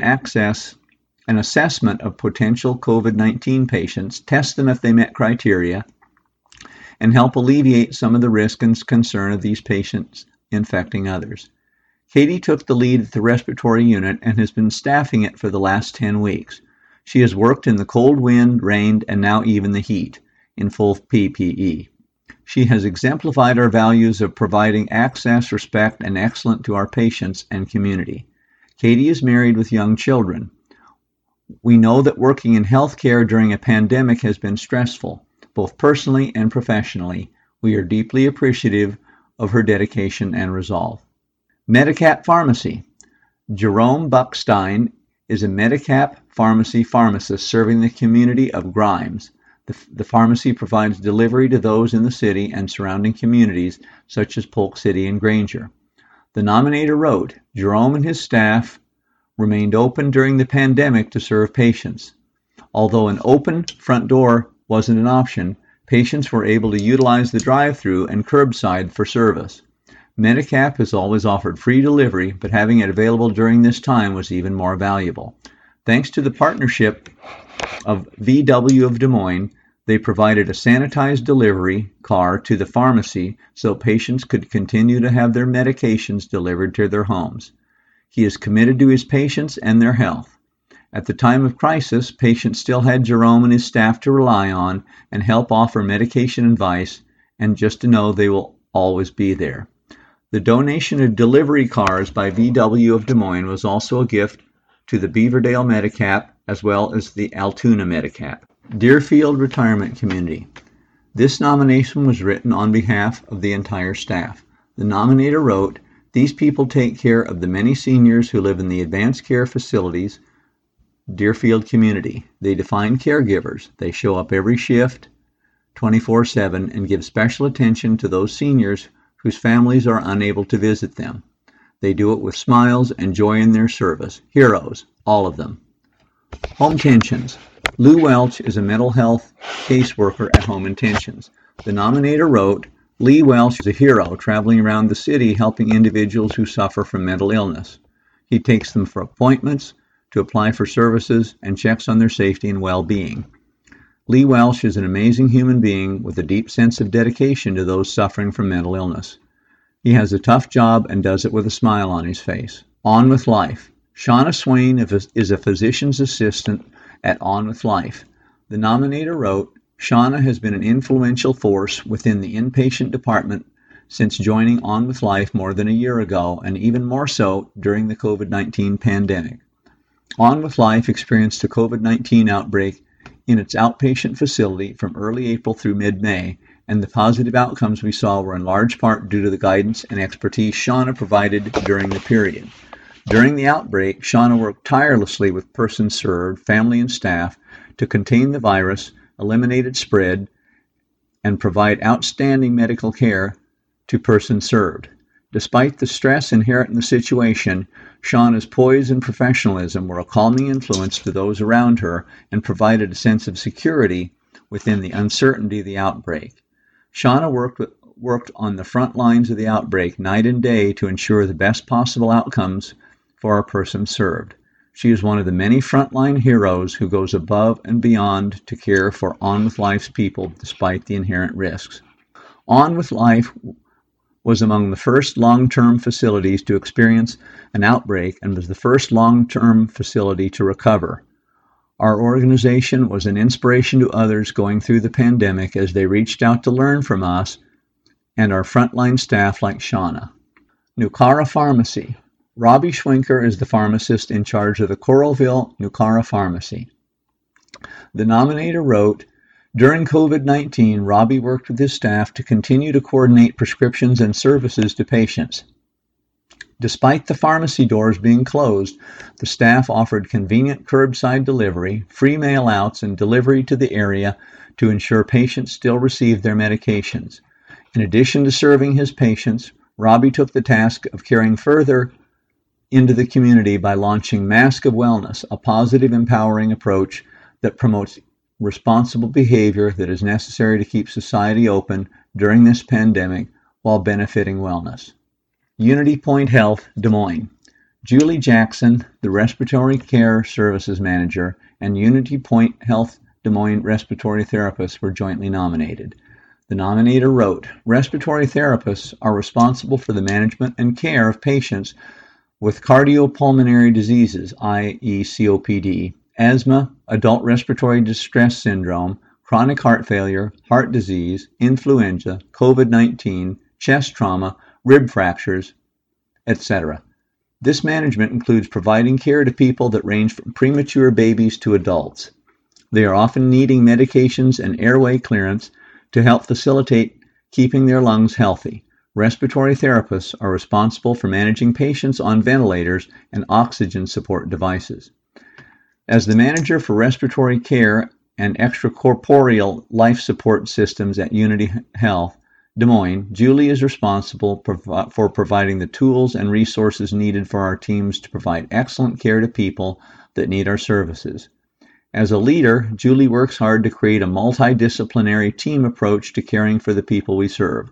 assessment of potential COVID-19 patients, test them if they met criteria, and help alleviate some of the risk and concern of these patients infecting others. Katie took the lead at the respiratory unit and has been staffing it for the last 10 weeks. She has worked in the cold wind, rain, and now even the heat in full PPE. She has exemplified our values of providing access, respect, and excellence to our patients and community. Katie is married with young children. We know that working in healthcare during a pandemic has been stressful, both personally and professionally. We are deeply appreciative of her dedication and resolve. Medicap Pharmacy. Jerome Buckstein is a Medicap Pharmacy pharmacist serving the community of Grimes. The pharmacy provides delivery to those in the city and surrounding communities, such as Polk City and Granger. The nominator wrote, Jerome and his staff remained open during the pandemic to serve patients. Although an open front door wasn't an option, patients were able to utilize the drive-thru and curbside for service. Medicap has always offered free delivery, but having it available during this time was even more valuable. Thanks to the partnership of VW of Des Moines, they provided a sanitized delivery car to the pharmacy so patients could continue to have their medications delivered to their homes. He is committed to his patients and their health. At the time of crisis, patients still had Jerome and his staff to rely on and help offer medication advice, and just to know they will always be there. The donation of delivery cars by VW of Des Moines was also a gift to the Beaverdale Medicap as well as the Altoona Medicap. Deerfield Retirement Community. This nomination was written on behalf of the entire staff. The nominator wrote, these people take care of the many seniors who live in the advanced care facilities, Deerfield community. They define caregivers. They show up every shift, 24/7, and give special attention to those seniors whose families are unable to visit them. They do it with smiles and joy in their service. Heroes, all of them. Home Tensions. Lou Welch is a mental health caseworker at Home Intentions. The nominator wrote, Lee Welch is a hero traveling around the city helping individuals who suffer from mental illness. He takes them for appointments, to apply for services, and checks on their safety and well-being. Lee Welch is an amazing human being with a deep sense of dedication to those suffering from mental illness. He has a tough job and does it with a smile on his face. On With Life. Shauna Swain is a physician's assistant at On With Life. The nominator wrote, Shauna has been an influential force within the inpatient department since joining On With Life more than a year ago, and even more so during the COVID-19 pandemic. On With Life experienced a COVID-19 outbreak in its outpatient facility from early April through mid-May, and the positive outcomes we saw were in large part due to the guidance and expertise Shauna provided during the period. During the outbreak, Shauna worked tirelessly with persons served, family and staff, to contain the virus, eliminate its spread, and provide outstanding medical care to persons served. Despite the stress inherent in the situation, Shauna's poise and professionalism were a calming influence to those around her and provided a sense of security within the uncertainty of the outbreak. Shauna worked on the front lines of the outbreak night and day to ensure the best possible outcomes for our person served. She is one of the many frontline heroes who goes above and beyond to care for On With Life's people despite the inherent risks. On With Life was among the first long-term facilities to experience an outbreak and was the first long-term facility to recover. Our organization was an inspiration to others going through the pandemic as they reached out to learn from us and our frontline staff like Shauna. Nucara Pharmacy. Robbie Schwenker is the pharmacist in charge of the Coralville Nucara Pharmacy. The nominator wrote, during COVID-19, Robbie worked with his staff to continue to coordinate prescriptions and services to patients. Despite the pharmacy doors being closed, the staff offered convenient curbside delivery, free mail-outs, and delivery to the area to ensure patients still received their medications. In addition to serving his patients, Robbie took the task of caring further into the community by launching Mask of Wellness, a positive, empowering approach that promotes responsible behavior that is necessary to keep society open during this pandemic while benefiting wellness. Unity Point Health Des Moines. Julie Jackson, the Respiratory Care Services Manager, and Unity Point Health Des Moines Respiratory Therapists were jointly nominated. The nominator wrote, respiratory therapists are responsible for the management and care of patients with cardiopulmonary diseases, i.e. COPD, asthma, adult respiratory distress syndrome, chronic heart failure, heart disease, influenza, COVID-19, chest trauma, rib fractures, etc. This management includes providing care to people that range from premature babies to adults. They are often needing medications and airway clearance to help facilitate keeping their lungs healthy. Respiratory therapists are responsible for managing patients on ventilators and oxygen support devices. As the manager for respiratory care and extracorporeal life support systems at Unity Health Des Moines, Julie is responsible for providing the tools and resources needed for our teams to provide excellent care to people that need our services. As a leader, Julie works hard to create a multidisciplinary team approach to caring for the people we serve.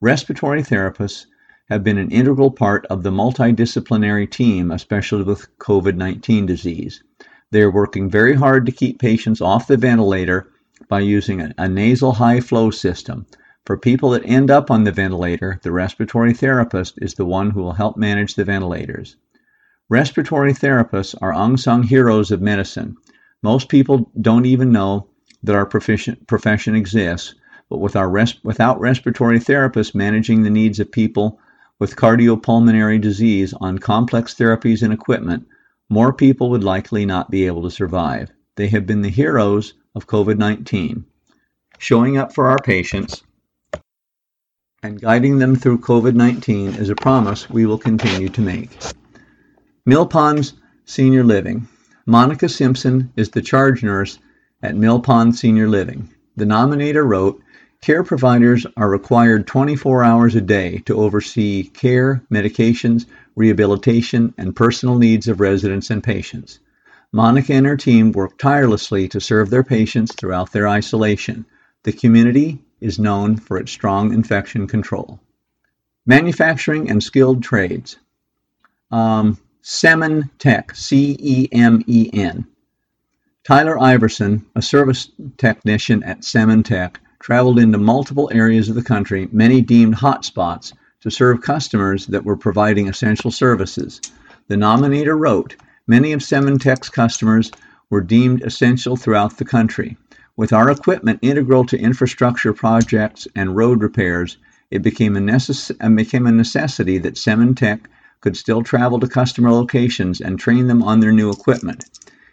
Respiratory therapists have been an integral part of the multidisciplinary team, especially with COVID-19 disease. They are working very hard to keep patients off the ventilator by using a nasal high flow system. For people that end up on the ventilator, the respiratory therapist is the one who will help manage the ventilators. Respiratory therapists are unsung heroes of medicine. Most people don't even know that our profession exists, but without respiratory therapists managing the needs of people with cardiopulmonary disease on complex therapies and equipment, more people would likely not be able to survive. They have been the heroes of COVID-19, showing up for our patients and guiding them through COVID-19 is a promise we will continue to make. Mill Ponds Senior Living. Monica Simpson is the charge nurse at Mill Pond Senior Living. The nominator wrote, care providers are required 24 hours a day to oversee care, medications, rehabilitation, and personal needs of residents and patients. Monica and her team worked tirelessly to serve their patients throughout their isolation. The community is known for its strong infection control. Manufacturing and skilled trades. Semen Tech, C-E-M-E-N. Tyler Iverson, a service technician at Semen Tech, traveled into multiple areas of the country, many deemed hotspots, to serve customers that were providing essential services. The nominator wrote, "Many of Semen Tech's customers were deemed essential throughout the country. With our equipment integral to infrastructure projects and road repairs, it became a necessity that Semen Tech could still travel to customer locations and train them on their new equipment.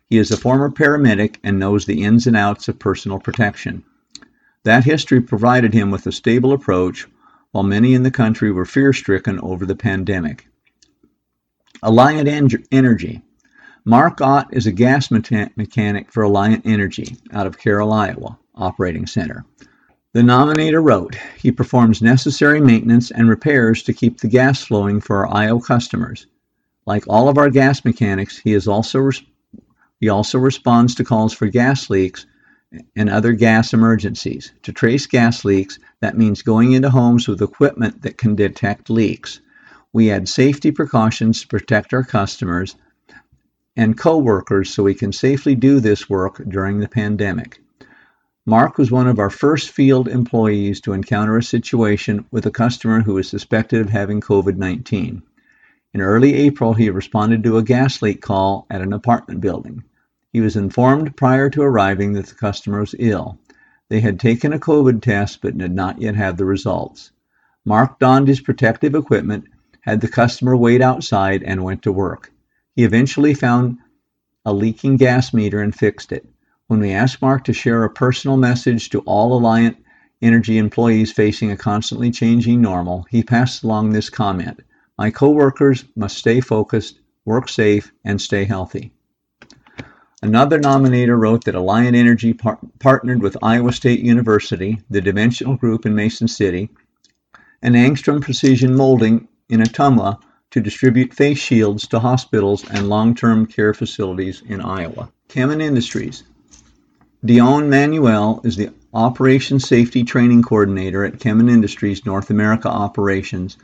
He is a former paramedic and knows the ins and outs of personal protection. That history provided him with a stable approach, while many in the country were fear-stricken over the pandemic." Alliant Energy. Mark Ott is a gas mechanic for Alliant Energy out of Carroll, Iowa, operating center. The nominator wrote, "He performs necessary maintenance and repairs to keep the gas flowing for our Iowa customers. Like all of our gas mechanics, he also responds to calls for gas leaks and other gas emergencies. To trace gas leaks, that means going into homes with equipment that can detect leaks. We add safety precautions to protect our customers and co-workers so we can safely do this work during the pandemic. Mark was one of our first field employees to encounter a situation with a customer who was suspected of having COVID-19. In early April, he responded to a gas leak call at an apartment building. He was informed prior to arriving that the customer was ill. They had taken a COVID test but did not yet have the results. Mark donned his protective equipment, had the customer wait outside, and went to work. He eventually found a leaking gas meter and fixed it. When we asked Mark to share a personal message to all Alliant Energy employees facing a constantly changing normal, he passed along this comment: "My co-workers must stay focused, work safe, and stay healthy." Another nominator wrote that Alliant Energy partnered with Iowa State University, the Dimensional Group in Mason City, and Angstrom Precision Molding in Ottumwa to distribute face shields to hospitals and long-term care facilities in Iowa. Kemin Industries. Dion Manuel is the Operations Safety Training Coordinator at Kemin Industries North America Operations,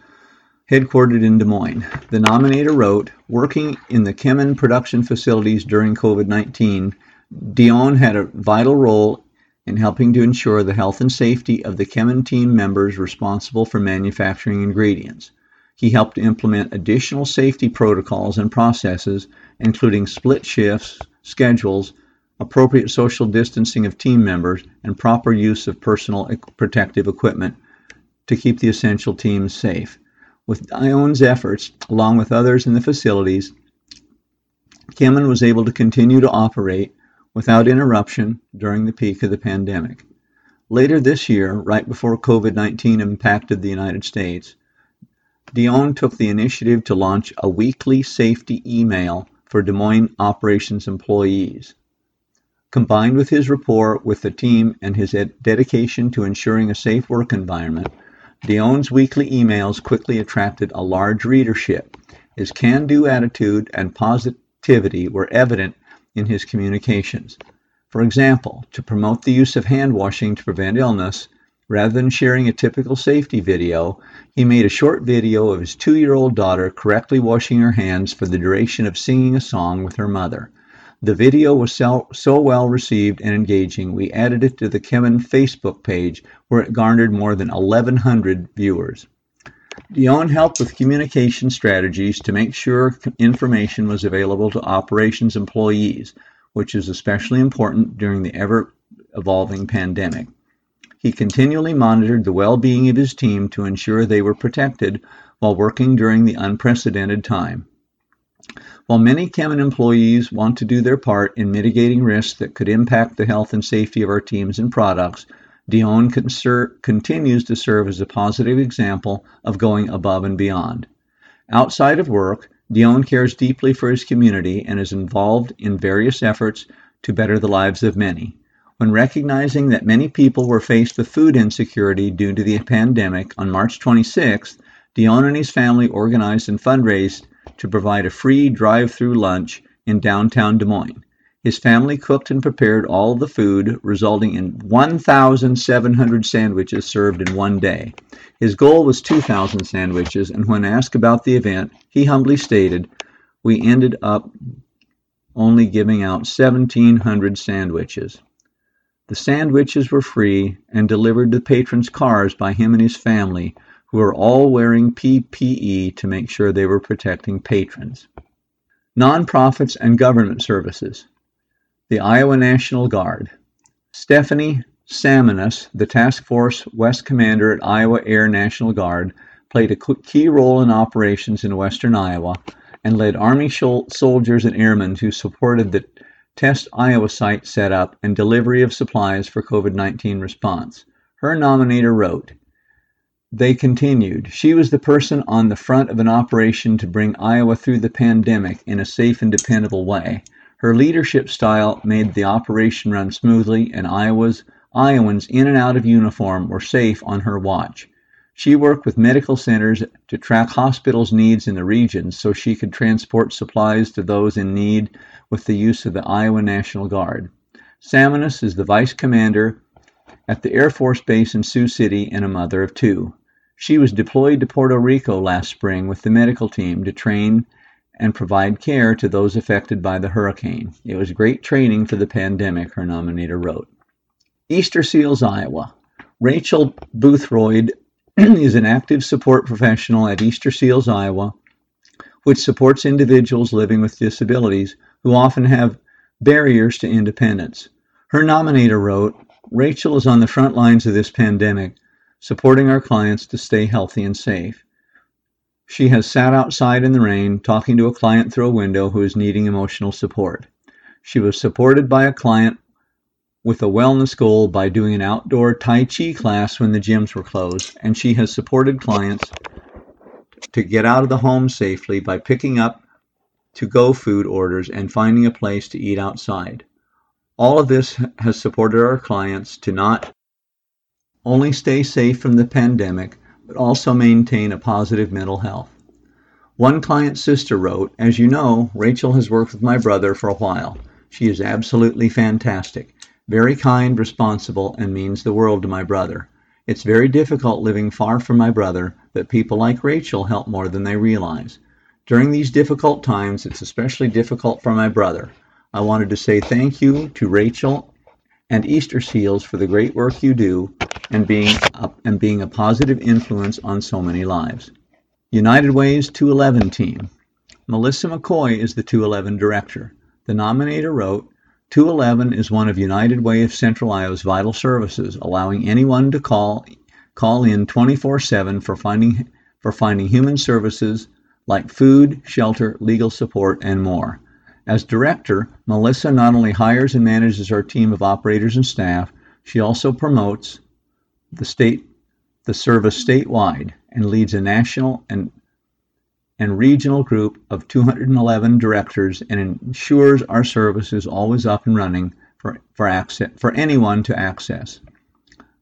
headquartered in Des Moines. The nominator wrote, "Working in the Kemin production facilities during COVID-19, Dion had a vital role in helping to ensure the health and safety of the Kemin team members responsible for manufacturing ingredients. He helped implement additional safety protocols and processes, including split shifts, schedules, appropriate social distancing of team members, and proper use of personal protective equipment to keep the essential teams safe. With Dion's efforts, along with others in the facilities, Kemin was able to continue to operate without interruption during the peak of the pandemic." Later this year, right before COVID-19 impacted the United States, Dion took the initiative to launch a weekly safety email for Des Moines operations employees. Combined with his rapport with the team and his dedication to ensuring a safe work environment, Dion's weekly emails quickly attracted a large readership. His can-do attitude and positivity were evident in his communications. For example, to promote the use of hand washing to prevent illness, rather than sharing a typical safety video, he made a short video of his 2-year-old daughter correctly washing her hands for the duration of singing a song with her mother. The video was so well received and engaging, we added it to the Kemin Facebook page, where it garnered more than 1,100 viewers. Dion helped with communication strategies to make sure information was available to operations employees, which is especially important during the ever-evolving pandemic. He continually monitored the well-being of his team to ensure they were protected while working during the unprecedented time. While many Kemin employees want to do their part in mitigating risks that could impact the health and safety of our teams and products, Dion continues to serve as a positive example of going above and beyond. Outside of work, Dion cares deeply for his community and is involved in various efforts to better the lives of many. When recognizing that many people were faced with food insecurity due to the pandemic, on March 26th, Dion and his family organized and fundraised to provide a free drive-through lunch in downtown Des Moines. His family cooked and prepared all the food, resulting in 1,700 sandwiches served in one day. His goal was 2,000 sandwiches, and when asked about the event, he humbly stated, "We ended up only giving out 1,700 sandwiches." The sandwiches were free and delivered to patrons' cars by him and his family, who are all wearing PPE to make sure they were protecting patrons. Nonprofits and government services. The Iowa National Guard. Stephanie Salmonis, the Task Force West Commander at Iowa Air National Guard, played a key role in operations in western Iowa and led Army soldiers and airmen who supported the Test Iowa site setup and delivery of supplies for COVID-19 response. Her nominator wrote, they continued, she was the person on the front of an operation to bring Iowa through the pandemic in a safe and dependable way. Her leadership style made the operation run smoothly, and Iowans in and out of uniform were safe on her watch. She worked with medical centers to track hospitals' needs in the region so she could transport supplies to those in need with the use of the Iowa National Guard. Salmonis is the vice commander at the Air Force Base in Sioux City and a mother of two. She was deployed to Puerto Rico last spring with the medical team to train and provide care to those affected by the hurricane. It was great training for the pandemic, her nominator wrote. Easter Seals, Iowa. Rachel Boothroyd is an active support professional at Easter Seals, Iowa, which supports individuals living with disabilities who often have barriers to independence. Her nominator wrote, Rachel is on the front lines of this pandemic, supporting our clients to stay healthy and safe. She has sat outside in the rain, talking to a client through a window who is needing emotional support. She was supported by a client with a wellness goal by doing an outdoor Tai Chi class when the gyms were closed, and she has supported clients to get out of the home safely by picking up to-go food orders and finding a place to eat outside. All of this has supported our clients to not only stay safe from the pandemic, but also maintain a positive mental health. One client's sister wrote, as you know, Rachel has worked with my brother for a while. She is absolutely fantastic, very kind, responsible, and means the world to my brother. It's very difficult living far from my brother, but people like Rachel help more than they realize. During these difficult times, it's especially difficult for my brother. I wanted to say thank you to Rachel and Easter Seals for the great work you do, and being a positive influence on so many lives. United Way's 211 team. Melissa McCoy is the 211 director. The nominator wrote, 211 is one of United Way of Central Iowa's vital services, allowing anyone to call in 24/7 for finding human services like food, shelter, legal support, and more. As director, Melissa not only hires and manages her team of operators and staff, she also promotes the service statewide and leads a national and regional group of 211 directors and ensures our service is always up and running for anyone to access.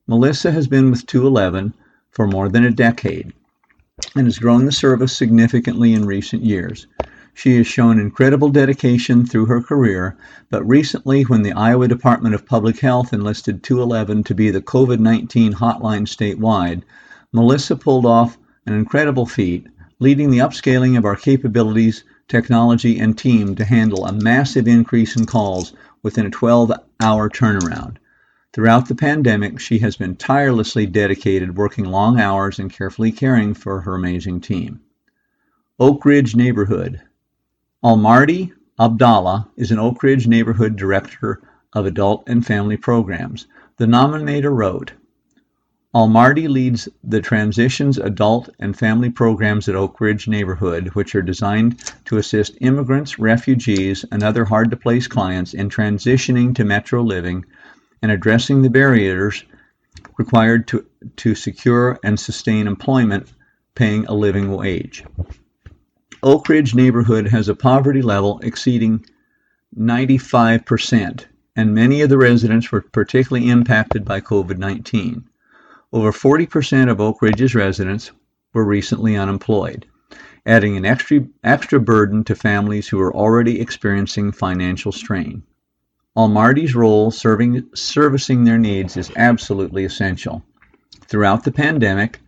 Melissa has been with 211 for more than a decade and has grown the service significantly in recent years. She has shown incredible dedication through her career, but recently when the Iowa Department of Public Health enlisted 211 to be the COVID-19 hotline statewide, Melissa pulled off an incredible feat, leading the upscaling of our capabilities, technology, and team to handle a massive increase in calls within a 12-hour turnaround. Throughout the pandemic, she has been tirelessly dedicated, working long hours and carefully caring for her amazing team. Oak Ridge Neighborhood. Almardi Abdallah is an Oak Ridge Neighborhood Director of Adult and Family Programs. The nominator wrote, Almardi leads the Transitions Adult and Family Programs at Oak Ridge Neighborhood, which are designed to assist immigrants, refugees, and other hard-to-place clients in transitioning to metro living and addressing the barriers required to secure and sustain employment, paying a living wage. Oak Ridge Neighborhood has a poverty level exceeding 95%, and many of the residents were particularly impacted by COVID-19. Over 40% of Oak Ridge's residents were recently unemployed. adding an extra burden to families who are already experiencing financial strain. Almarty's role servicing their needs is absolutely essential. Throughout the pandemic,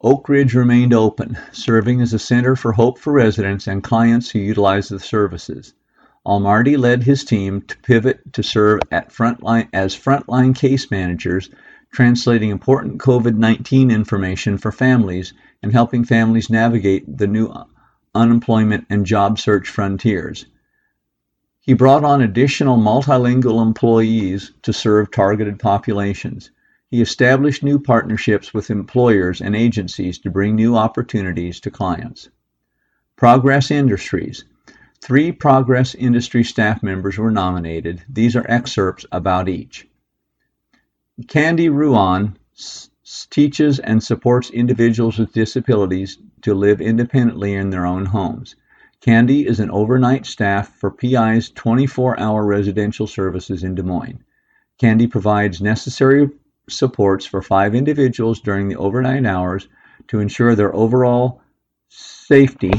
Oak Ridge remained open, serving as a center for hope for residents and clients who utilize the services. Almarty led his team to pivot to serve as frontline case managers, translating important COVID-19 information for families and helping families navigate the new unemployment and job search frontiers. He brought on additional multilingual employees to serve targeted populations. He established new partnerships with employers and agencies to bring new opportunities to clients. Progress Industries. 3 Progress Industry staff members were nominated. These are excerpts about each. Candy Ruan teaches and supports individuals with disabilities to live independently in their own homes. Candy is an overnight staff for PI's 24-hour residential services in Des Moines. Candy provides necessary supports for 5 individuals during the overnight hours to ensure their overall safety.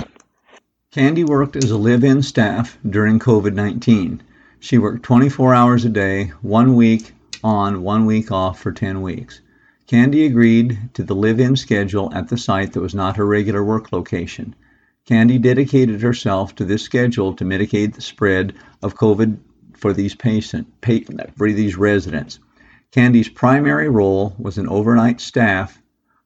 Candy worked as a live-in staff during COVID-19. She worked 24 hours a day, 1 week on, 1 week off for 10 weeks. Candy agreed to the live-in schedule at the site that was not her regular work location. Candy dedicated herself to this schedule to mitigate the spread of COVID for these residents. Candy's primary role was an overnight staff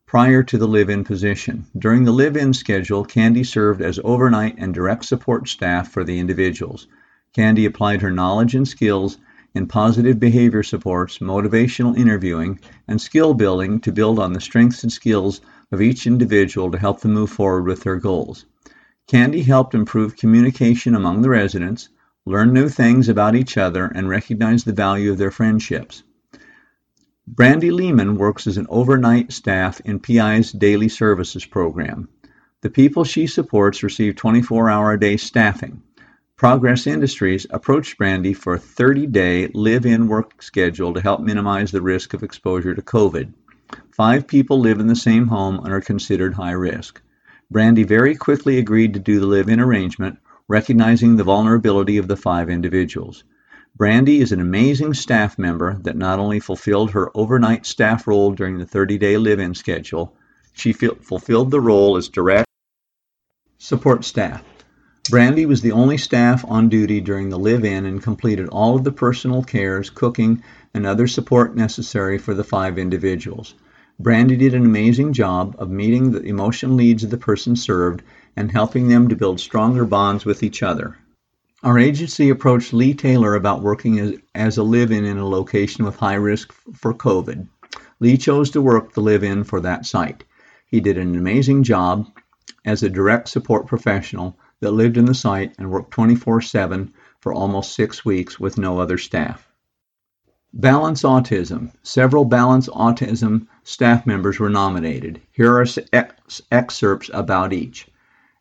prior to the live-in position. During the live-in schedule, Candy served as overnight and direct support staff for the individuals. Candy applied her knowledge and skills in positive behavior supports, motivational interviewing, and skill building to build on the strengths and skills of each individual to help them move forward with their goals. Candy helped improve communication among the residents, learn new things about each other, and recognize the value of their friendships. Brandy Lehman works as an overnight staff in PI's daily services program. The people she supports receive 24-hour-a-day staffing. Progress Industries approached Brandy for a 30-day live-in work schedule to help minimize the risk of exposure to COVID. 5 people live in the same home and are considered high risk. Brandy very quickly agreed to do the live-in arrangement, recognizing the vulnerability of the 5 individuals. Brandy is an amazing staff member that not only fulfilled her overnight staff role during the 30-day live-in schedule, she fulfilled the role as direct support staff. Brandy was the only staff on duty during the live-in and completed all of the personal cares, cooking, and other support necessary for the 5 individuals. Brandy did an amazing job of meeting the emotional needs of the person served and helping them to build stronger bonds with each other. Our agency approached Lee Taylor about working as a live-in in a location with high risk for COVID. Lee chose to work the live-in for that site. He did an amazing job as a direct support professional that lived in the site and worked 24/7 for almost 6 weeks with no other staff. Balance Autism. Several Balance Autism staff members were nominated. Here are excerpts about each.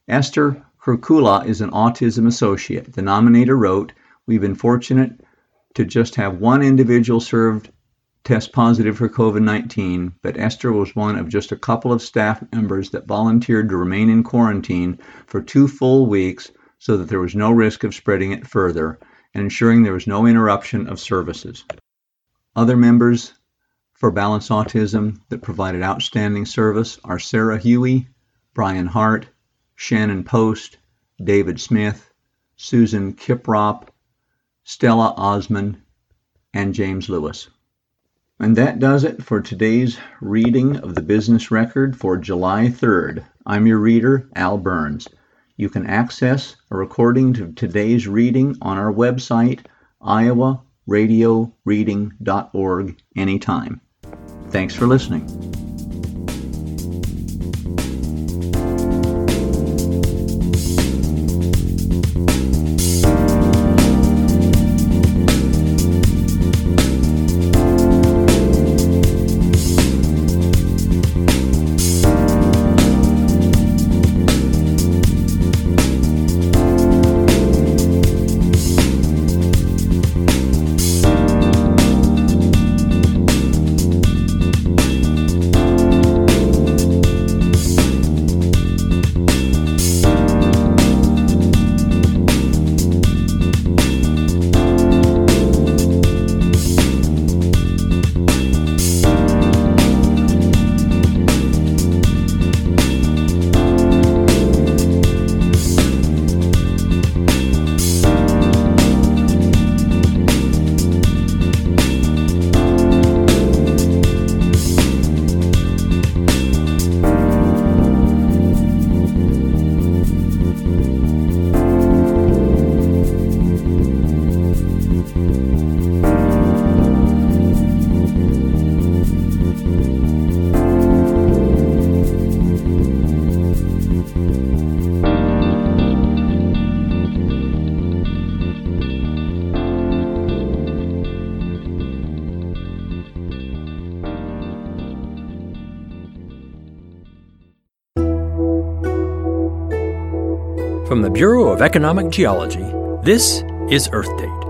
Esther Hercula is an autism associate. The nominator wrote, "We've been fortunate to just have one individual served test positive for COVID-19, but Esther was one of just a couple of staff members that volunteered to remain in quarantine for 2 full weeks so that there was no risk of spreading it further and ensuring there was no interruption of services." Other members for Balance Autism that provided outstanding service are Sarah Huey, Brian Hart, Shannon Post, David Smith, Susan Kiprop, Stella Osman, and James Lewis. And that does it for today's reading of the Business Record for July 3rd. I'm your reader, Al Burns. You can access a recording of today's reading on our website, iowaradioreading.org, anytime. Thanks for listening. From the Bureau of Economic Geology, this is Earth Date.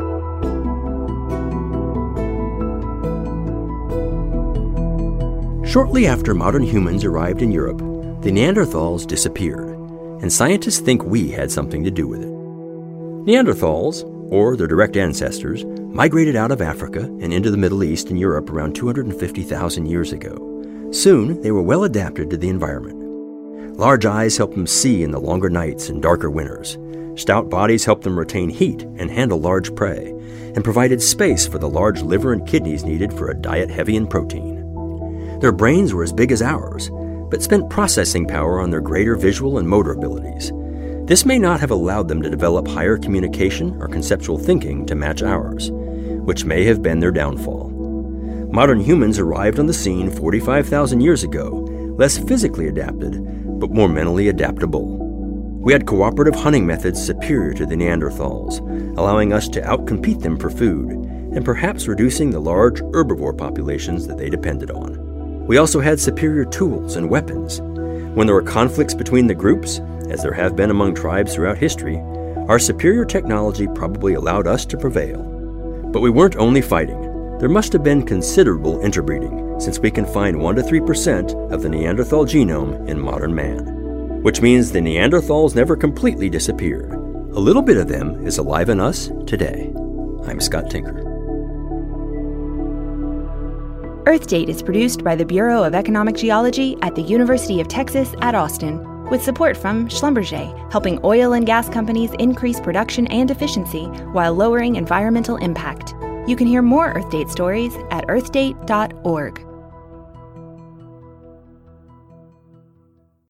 Shortly after modern humans arrived in Europe, the Neanderthals disappeared, and scientists think we had something to do with it. Neanderthals, or their direct ancestors, migrated out of Africa and into the Middle East and Europe around 250,000 years ago. Soon, they were well adapted to the environment. Large eyes help them see in the longer nights and darker winters. Stout bodies help them retain heat and handle large prey, and provided space for the large liver and kidneys needed for a diet heavy in protein. Their brains were as big as ours, but spent processing power on their greater visual and motor abilities. This may not have allowed them to develop higher communication or conceptual thinking to match ours, which may have been their downfall. Modern humans arrived on the scene 45,000 years ago, less physically adapted, but more mentally adaptable. We had cooperative hunting methods superior to the Neanderthals, allowing us to outcompete them for food, and perhaps reducing the large herbivore populations that they depended on. We also had superior tools and weapons. When there were conflicts between the groups, as there have been among tribes throughout history, our superior technology probably allowed us to prevail. But we weren't only fighting. There must have been considerable interbreeding, since we can find 1 to 3% of the Neanderthal genome in modern man. Which means the Neanderthals never completely disappeared. A little bit of them is alive in us today. I'm Scott Tinker. Earth Date is produced by the Bureau of Economic Geology at the University of Texas at Austin, with support from Schlumberger, helping oil and gas companies increase production and efficiency while lowering environmental impact. You can hear more Earth Date stories at earthdate.org.